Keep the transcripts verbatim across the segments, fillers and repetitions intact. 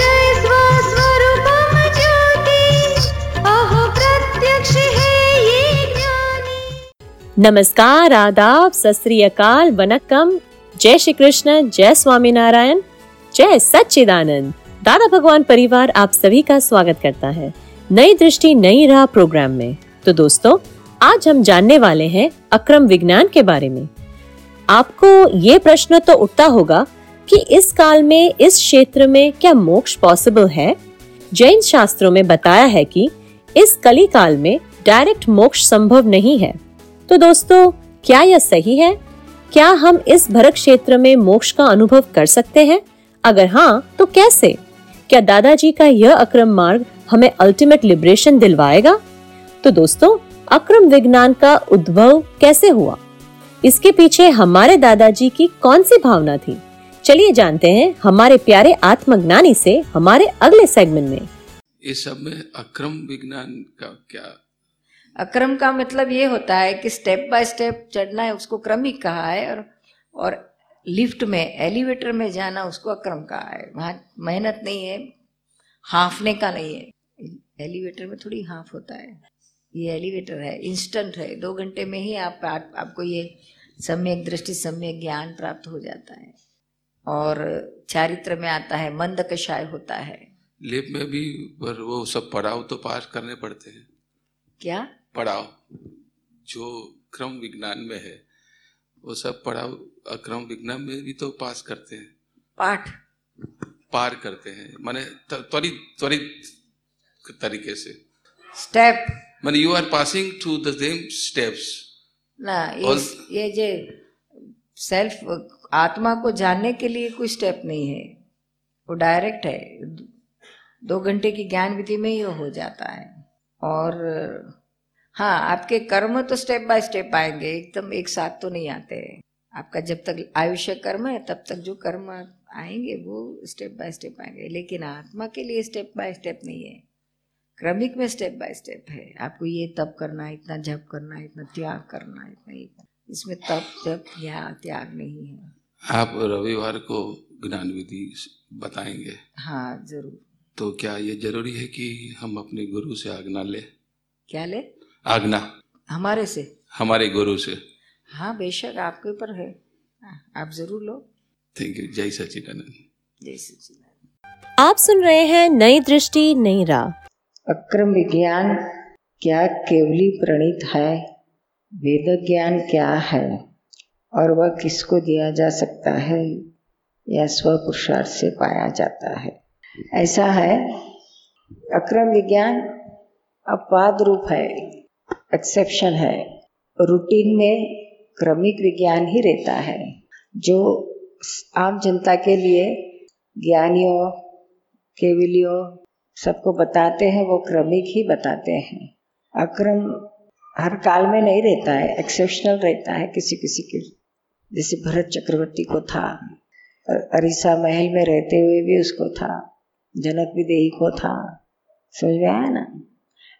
जय स्वस्वरूपम ज्योति, अहो प्रत्यक्ष है ये ज्ञानी। नमस्कार, आदाब, सत श्री अकाल, वनक्कम, जय श्री कृष्ण, जय स्वामीनारायण, जय सच्चिदानंद। दादा भगवान परिवार आप सभी का स्वागत करता है नई दृष्टि नई राह प्रोग्राम में। तो दोस्तों, आज हम जानने वाले हैं अक्रम विज्ञान के बारे में। आपको ये प्रश्न तो उठता होगा कि इस काल में इस क्षेत्र में क्या मोक्ष पॉसिबल है। जैन शास्त्रों में बताया है कि इस कली काल में डायरेक्ट मोक्ष संभव नहीं है। तो दोस्तों, क्या यह सही है? क्या हम इस भरक क्षेत्र में मोक्ष का अनुभव कर सकते हैं? अगर हाँ, तो कैसे? क्या दादाजी का यह अक्रम मार्ग हमें अल्टीमेट लिबरेशन दिलवाएगा? तो दोस्तों, अक्रम विज्ञान का उद्भव कैसे हुआ, इसके पीछे हमारे दादाजी की कौन सी भावना थी, चलिए जानते हैं हमारे प्यारे आत्मज्ञानी से हमारे अगले सेगमेंट में। इस सब में अक्रम विज्ञान का क्या? अक्रम का मतलब ये होता है कि स्टेप बाय स्टेप चढ़ना है, उसको क्रमिक कहा है। और और लिफ्ट में, एलिवेटर में जाना, उसको अक्रम कहा है। वहाँ मेहनत नहीं है, हांफने का नहीं है। एलिवेटर में थोड़ी हांफ होता है, ये एलिवेटर है, इंस्टेंट है। दो घंटे में ही आप, आप आपको ये सम्यक दृष्टि सम्यक ज्ञान प्राप्त हो जाता है और चारित्र में आता है, मंदकशाय होता है। लेप में भी वो सब पड़ाव तो पार करने पड़ते हैं। क्या पड़ाव जो क्रम विज्ञान में है, वो सब पड़ाव अक्रम विज्ञान में भी तो पास करते हैं, पाठ पार करते हैं, माने त्वरित त्वरित तरीके से स्टेप, माने you are passing through the same steps ना। ये जे सेल्फ आत्मा को जानने के लिए कोई स्टेप नहीं है, वो डायरेक्ट है। दो घंटे की ज्ञान विधि में ही हो जाता है। और हाँ, आपके कर्म तो स्टेप बाय स्टेप आएंगे, एकदम एक साथ तो नहीं आते। आपका जब तक आयुष्य कर्म है, तब तक जो कर्म आएंगे वो स्टेप बाय स्टेप आएंगे, लेकिन आत्मा के लिए स्टेप बाय स्टेप नहीं है। क्रमिक में स्टेप बाय स्टेप है। आपको ये तप करना है, इतना जप करना है, इतना त्याग करना है, इतना ये। इसमें तप जप या त्याग नहीं है। आप रविवार को ज्ञान विधि बताएंगे? हाँ, जरूर। तो क्या ये जरूरी है कि हम अपने गुरु से आज्ञा ले? क्या ले? आज्ञा हमारे से, हमारे गुरु से। हाँ बेशक, आपके ऊपर है, आप जरूर लो। Thank you. जय सच्चिदानंद, जय सच्चिदानंद। आप सुन रहे हैं नई दृष्टि नई राह। अक्रम विज्ञान क्या केवली प्रणीत है? वेद ज्ञान क्या है और वह किसको दिया जा सकता है या स्व पुरुषार्थ से पाया जाता है? ऐसा है, अक्रम विज्ञान अपवाद रूप है, एक्सेप्शन है। रूटीन में क्रमिक विज्ञान ही रहता है, जो आम जनता के लिए ज्ञानियों केवलियों सबको बताते हैं, वो क्रमिक ही बताते हैं। अक्रम हर काल में नहीं रहता है, एक्सेप्शनल रहता है किसी किसी के। जैसे भरत चक्रवर्ती को था, अरिसा महल में रहते हुए भी उसको था, जनक विदेही को था, समझ में आया ना?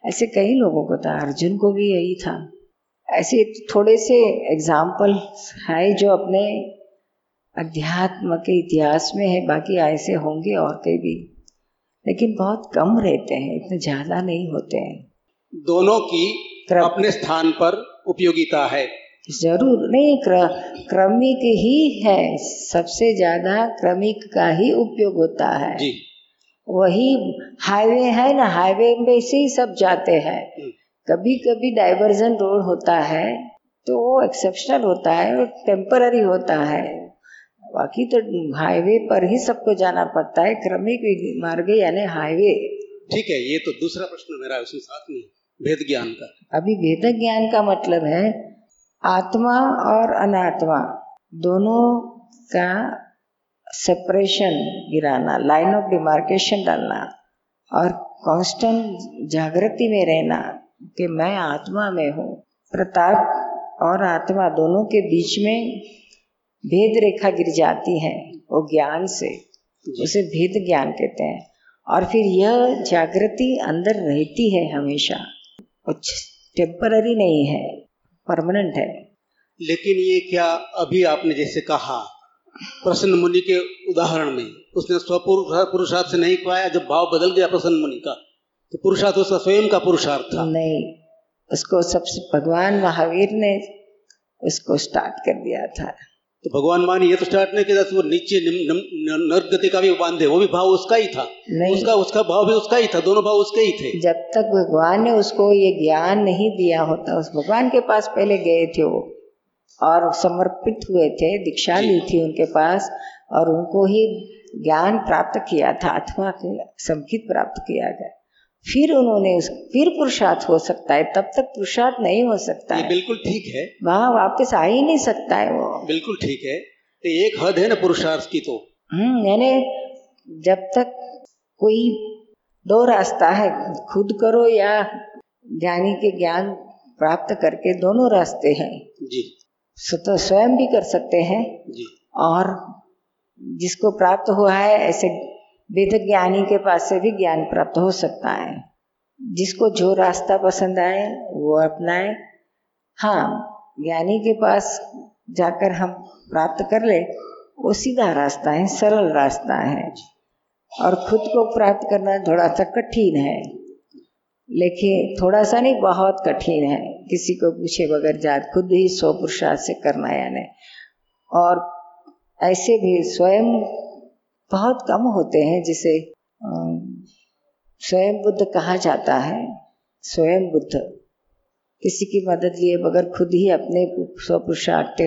ऐसे कई लोगों को था, अर्जुन को भी यही था। ऐसे थोड़े से एग्जाम्पल है जो अपने अध्यात्म के इतिहास में है, बाकी ऐसे होंगे और कई भी, लेकिन बहुत कम रहते हैं, इतने ज्यादा नहीं होते हैं। दोनों की अपने स्थान पर उपयोगिता है, जरूर नहीं। क्र, क्रमिक ही है, सबसे ज्यादा क्रमिक का ही उपयोग होता है जी। वही हाईवे है ना, हाईवे में से ही सब जाते हैं। कभी कभी डाइवर्जन रोड होता है तो वो एक्सेप्शनल होता है, वो टेम्पररी होता है, बाकी तो हाईवे पर ही सबको जाना पड़ता है। क्रमिक मार्ग यानी हाईवे। ठीक है, ये तो दूसरा प्रश्न मेरा उसके साथ में भेद ज्ञान का। अभी भेद ज्ञान का मतलब है आत्मा और अनात्मा दोनों का सेपरेशन गिराना, लाइन ऑफ डिमार्केशन डालना और कांस्टेंट जागृति में रहना। कि मैं आत्मा में हूँ। प्रताप और आत्मा दोनों के बीच में भेद रेखा गिर जाती है, वो ज्ञान से, उसे भेद ज्ञान कहते हैं। और फिर यह जागृति अंदर रहती है हमेशा, टेम्पररी नहीं है, परमानेंट है। लेकिन ये क्या अभी आपने जैसे कहा प्रसन्न मुनि के उदाहरण में, उसने स्वपुरुष पुरुषार्थ से नहीं पाया, जब भाव बदल गया प्रसन्न मुनि का, तो पुरुषार्थ उसका स्वयं का पुरुषार्थ था नहीं, उसको सबसे भगवान महावीर ने उसको स्टार्ट कर दिया था। तो भगवान मान ये तो स्टार्ट नहीं किया, वो नीचे नरगति का भी बांधे, वो भी भाव उसका ही था, उसका उसका भाव भी उसका ही था, दोनों भाव उसके ही थे। जब तक भगवान ने उसको ये ज्ञान नहीं दिया होता, उस भगवान के पास पहले गए थे वो और समर्पित हुए थे, दीक्षा ली थी उनके पास और उनको ही ज्ञान प्राप्त किया था, आत्मा के संकित प्राप्त किया गया। फिर उन्होंने उस फिर पुरुषार्थ हो सकता है, तब तक पुरुषार्थ नहीं हो सकता है। बिल्कुल ठीक है, वहाँ वापस आ ही नहीं सकता है वो। बिल्कुल ठीक है, एक हद है ना पुरुषार्थ की। तो यानी जब तक कोई दो रास्ता है, खुद करो या ज्ञानी के ज्ञान प्राप्त करके, दोनों रास्ते हैं जी। तो स्वयं भी कर सकते हैं जी, और जिसको प्राप्त हुआ है ऐसे वेद ज्ञानी के पास से भी ज्ञान प्राप्त हो सकता है। जिसको जो रास्ता पसंद आए वो अपनाए। हाँ, ज्ञानी के पास जाकर हम प्राप्त कर ले, वो सीधा रास्ता है, सरल रास्ता है, और खुद को प्राप्त करना थोड़ा सा कठिन है, लेकिन थोड़ा सा नहीं, बहुत कठिन है, किसी को पूछे बगैर जात खुद ही सौ पुरुषार्थ से करना यानी। और ऐसे भी स्वयं बहुत कम होते हैं, जिसे स्वयं बुद्ध कहा जाता है। स्वयं बुद्ध किसी की मदद लिए बगैर खुद ही अपने स्वपुरुषार्थ,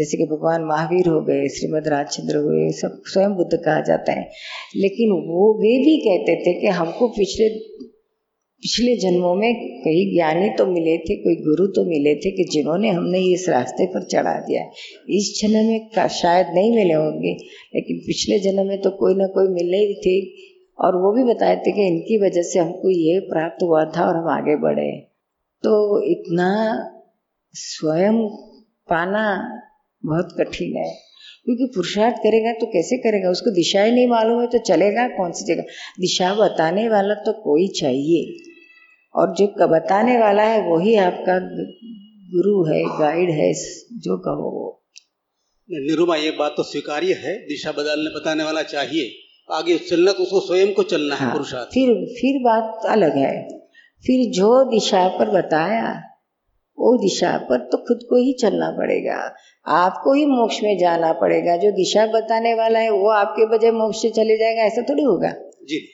जैसे कि भगवान महावीर हो गए, श्रीमद राजचंद्र हुए, सब स्वयं बुद्ध कहा जाता है। लेकिन वो वे भी कहते थे कि हमको पिछले पिछले जन्मों में कई ज्ञानी तो मिले थे, कोई गुरु तो मिले थे कि जिन्होंने हमने इस रास्ते पर चढ़ा दिया। इस जन्म में का शायद नहीं मिले होंगे, लेकिन पिछले जन्म में तो कोई ना कोई मिले ही थे, और वो भी बताए थे कि इनकी वजह से हमको ये प्राप्त हुआ था और हम आगे बढ़े। तो इतना स्वयं पाना बहुत कठिन है, क्योंकि पुरुषार्थ करेगा तो कैसे करेगा, उसको दिशा ही नहीं मालूम है तो चलेगा कौन सी जगह। दिशा बताने वाला तो कोई चाहिए, और जो बताने वाला है वही आपका गुरु है, गाइड है, जो कहो वो। निरुमा, ये बात तो स्वीकार्य है, दिशा बदलने बताने वाला चाहिए, आगे चलना तो उसको स्वयं को चलना है। हाँ, पुरुषार्थ फिर फिर बात अलग है। फिर जो दिशा पर बताया वो दिशा पर तो खुद को ही चलना पड़ेगा, आपको ही मोक्ष में जाना पड़ेगा। जो दिशा बताने वाला है वो आपके बजाय मोक्ष से चले जाएगा, ऐसा थोड़ी होगा जी।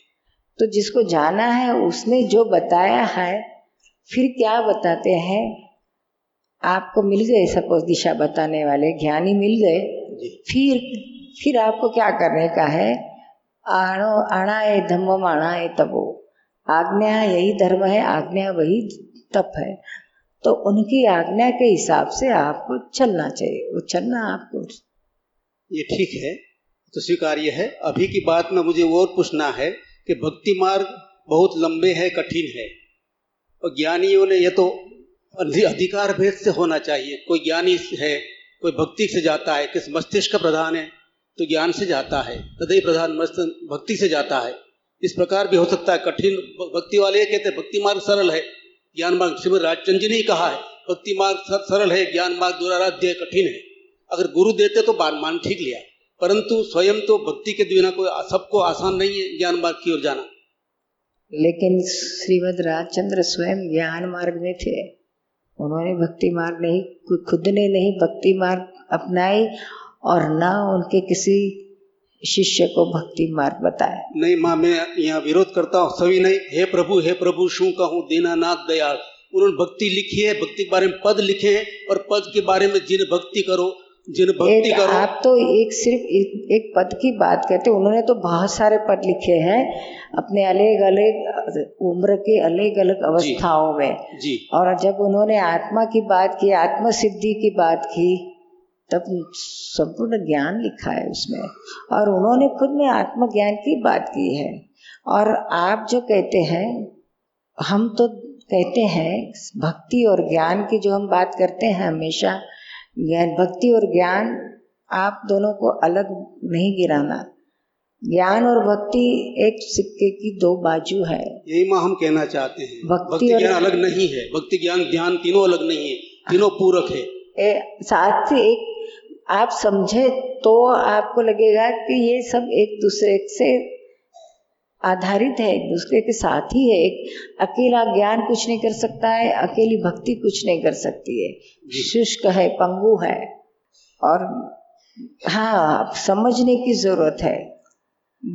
तो जिसको जाना है उसने जो बताया है, फिर क्या बताते हैं, आपको मिल गए सपोज दिशा बताने वाले ज्ञानी मिल गए, फिर फिर आपको क्या करने का है। आणो अणाए धम्म अणाए तपो, आज्ञा यही धर्म है, आज्ञा वही तप है। तो उनकी आज्ञा के हिसाब से आपको चलना चाहिए, वो चलना आपको। ये ठीक है, तो स्वीकार्य है। अभी की बात में मुझे और पूछना है कि भक्ति मार्ग बहुत लंबे है, कठिन है, और ज्ञानियों ने यह तो अधिकार भेद से होना चाहिए। कोई ज्ञानी है, कोई भक्ति से जाता है, किस मस्तिष्क का प्रधान है तो ज्ञान से जाता है, हृदय प्रधान मस्तिष्क भक्ति से जाता है, इस प्रकार भी हो सकता है। कठिन भक्ति वाले कहते हैं भक्ति मार्ग सरल है, ज्ञान मार्ग, श्रीमद राजचंद्र जी ने ही कहा है भक्ति मार्ग सरल है, ज्ञान मार्ग दुराराध्य कठिन है। अगर गुरु देते तो बान मान ठीक लिया, परंतु स्वयं तो भक्ति के बिना कोई सबको आसान नहीं है ज्ञान मार्ग की ओर जाना। लेकिन श्रीमद राजचंद्र स्वयं ज्ञान मार्ग में थे, उन्होंने भक्ति मार्ग नहीं, खुद ने नहीं भक्ति मार्ग अपनाई, और ना उनके किसी शिष्य को भक्ति मार्ग बताया। नहीं माँ, मैं यहाँ विरोध करता हूँ सभी नहीं। हे प्रभु, हे प्रभु शू कहूँ दीनानाथ दयाल, उन्होंने भक्ति लिखी है, भक्ति के बारे में पद लिखे हैं, और पद के बारे में जिन भक्ति करो जिन भक्ति करो। आप तो एक सिर्फ एक, एक पद की बात करते, उन्होंने तो बहुत सारे पद लिखे हैं अपने अलग अलग उम्र के अलग अलग अवस्थाओं में जी। और जब उन्होंने आत्मा की बात की, आत्म सिद्धि की बात की, तब संपूर्ण ज्ञान लिखा है उसमें, और उन्होंने खुद में आत्मज्ञान की बात की है। और आप जो कहते हैं, हम तो कहते हैं भक्ति और ज्ञान की जो हम बात करते हैं हमेशा, ज्ञान भक्ति और ज्ञान आप दोनों को अलग नहीं गिराना। ज्ञान और भक्ति एक सिक्के की दो बाजू है, यही माँ हम कहना चाहते हैं। भक्ति ज्ञान अलग नहीं है, भक्ति ज्ञान ज्ञान तीनों अलग नहीं है, तीनों पूरक है। ए, साथ ही एक आप समझे तो आपको लगेगा कि ये सब एक दूसरे से आधारित है, एक दूसरे के साथ ही है। एक अकेला ज्ञान कुछ नहीं कर सकता है, अकेली भक्ति कुछ नहीं कर सकती है, शुष्क है, पंगु है। और हाँ, समझने की जरूरत है।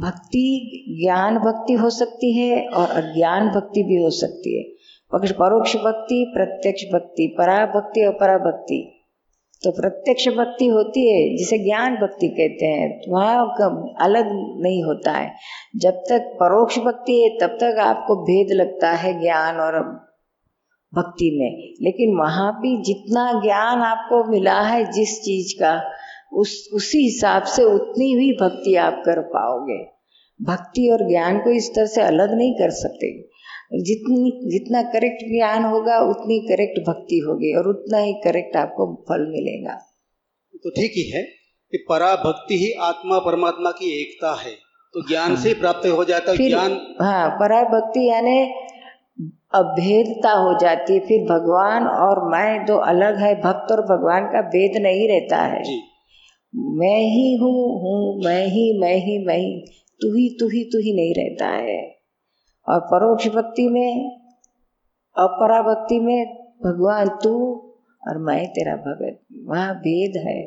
भक्ति ज्ञान भक्ति हो सकती है और अज्ञान भक्ति भी हो सकती है। परोक्ष भक्ति, प्रत्यक्ष भक्ति, परा भक्ति, अपरा भक्ति। तो प्रत्यक्ष भक्ति होती है जिसे ज्ञान भक्ति कहते हैं, वहाँ अलग नहीं होता है। जब तक परोक्ष भक्ति है तब तक आपको भेद लगता है ज्ञान और भक्ति में, लेकिन वहाँ भी जितना ज्ञान आपको मिला है जिस चीज का, उस उसी हिसाब से उतनी ही भक्ति आप कर पाओगे। भक्ति और ज्ञान को इस तरह से अलग नहीं कर सकते। जितनी जितना करेक्ट ज्ञान होगा उतनी करेक्ट भक्ति होगी और उतना ही करेक्ट आपको फल मिलेगा। तो ठीक ही है कि पराभक्ति ही आत्मा परमात्मा की एकता है, तो ज्ञान हाँ। से प्राप्त हो जाता है ज्ञान। हाँ, पराभक्ति यानी अभेदता हो जाती है। फिर भगवान और मैं दो अलग है, भक्त और भगवान का भेद नहीं रहता है। जी। मैं ही हूँ हूँ मैं ही मैं ही मैं ही तू ही तू ही तू ही नहीं रहता है। और परोक्ष भक्ति में, अपरा भक्ति में भगवान तू और मैं तेरा भगत, वहाँ भेद है।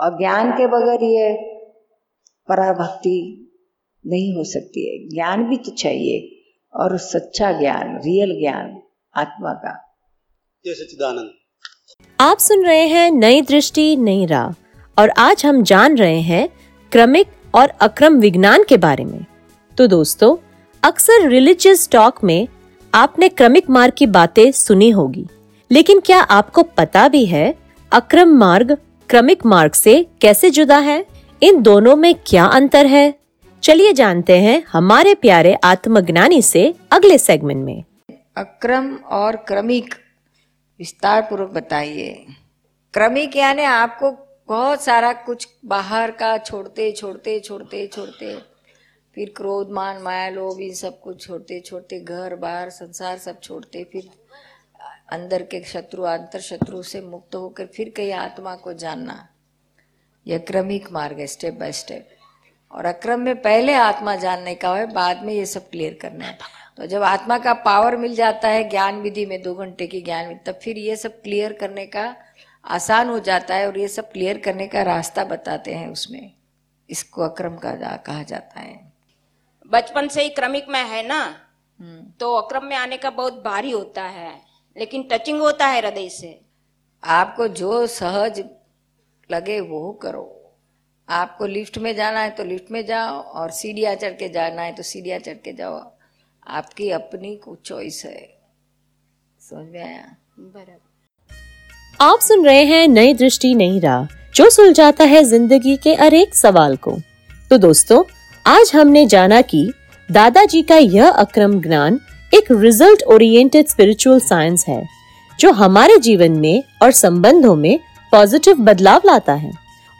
और ज्ञान के बगैर ये पराभक्ति नहीं हो सकती है। ज्ञान भी तो चाहिए, और सच्चा ज्ञान, रियल ज्ञान आत्मा का। जय सच्चिदानंद। आप सुन रहे हैं नई दृष्टि नई राह, और आज हम जान रहे हैं क्रमिक और अक्रम विज्ञान के बारे में। तो दोस्तों, अक्सर रिलीजियस टॉक में आपने क्रमिक मार्ग की बातें सुनी होगी, लेकिन क्या आपको पता भी है अक्रम मार्ग क्रमिक मार्ग से कैसे जुदा है? इन दोनों में क्या अंतर है? चलिए जानते हैं हमारे प्यारे आत्मज्ञानी से अगले सेगमेंट में। अक्रम और क्रमिक विस्तार पूर्वक बताइए। क्रमिक यानी आपको बहुत सारा कुछ बाहर का छोड़ते छोड़ते छोड़ते छोड़ते, फिर क्रोध मान माया लोभ इन सब कुछ छोड़ते छोड़ते, घर बार संसार सब छोड़ते, फिर अंदर के शत्रु अंतर शत्रु से मुक्त होकर फिर कहीं आत्मा को जानना, यह क्रमिक मार्ग है, स्टेप बाय स्टेप। और अक्रम में पहले आत्मा जानने का है, बाद में ये सब क्लियर करना है। तो जब आत्मा का पावर मिल जाता है ज्ञान विधि में, दो घंटे की ज्ञान विधि, तब फिर ये सब क्लियर करने का आसान हो जाता है, और ये सब क्लियर करने का रास्ता बताते हैं उसमें। इसको अक्रम का कहा जाता है। बचपन से ही क्रमिक में है ना, तो अक्रम में आने का बहुत भारी होता है, लेकिन टचिंग होता है हृदय से। आपको जो सहज लगे वो करो। आपको लिफ्ट में जाना है तो लिफ्ट में जाओ, और सीढ़ियाँ चढ़ के जाना है तो सीढ़ियाँ चढ़ के जाओ। आपकी अपनी कुछ चॉइस है। समझ में आया? बराबर। आप सुन रहे हैं नई दृष्टि नई राह, जो सुलझाता है जिंदगी के हर एक सवाल को। तो दोस्तों, आज हमने जाना कि दादाजी का यह अक्रम ज्ञान एक रिजल्ट ओरिएंटेड स्पिरिचुअल साइंस है, जो हमारे जीवन में और संबंधों में पॉजिटिव बदलाव लाता है।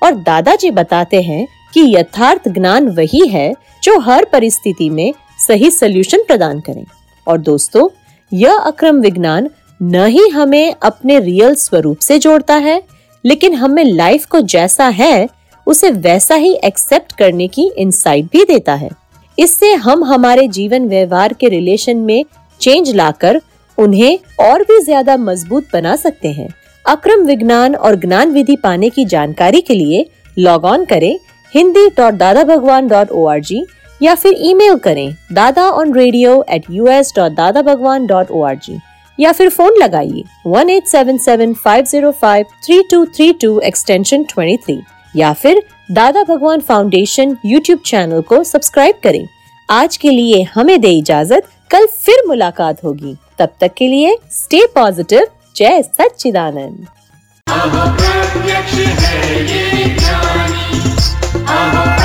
और दादाजी बताते हैं कि यथार्थ ज्ञान वही है जो हर परिस्थिति में सही सलूशन प्रदान करे। और दोस्तों, यह अक्रम विज्ञान न ही हमें अपने रियल स्वरूप से जोड़ता है, लेकिन हमें लाइफ को जैसा है उसे वैसा ही एक्सेप्ट करने की इंसाइट भी देता है। इससे हम हमारे जीवन व्यवहार के रिलेशन में चेंज लाकर उन्हें और भी ज्यादा मजबूत बना सकते हैं। अक्रम विज्ञान और ज्ञान विधि पाने की जानकारी के लिए लॉग ऑन करें Hindi dot Dada Bhagwan dot O R G, या फिर ईमेल करें Dada on radio at U S dot Dada Bhagwan dot O R G, या फिर फोन लगाइए one eight seven seven five zero five three two three two extension twenty three, या फिर Dada Bhagwan foundation YouTube channel को subscribe करें। आज के लिए हमें दे इजाजत, कल फिर मुलाकात होगी। तब तक के लिए स्टे पॉजिटिव। जय सच्चिदानंद। अब प्रत्यक्ष है ये ज्ञानी, अब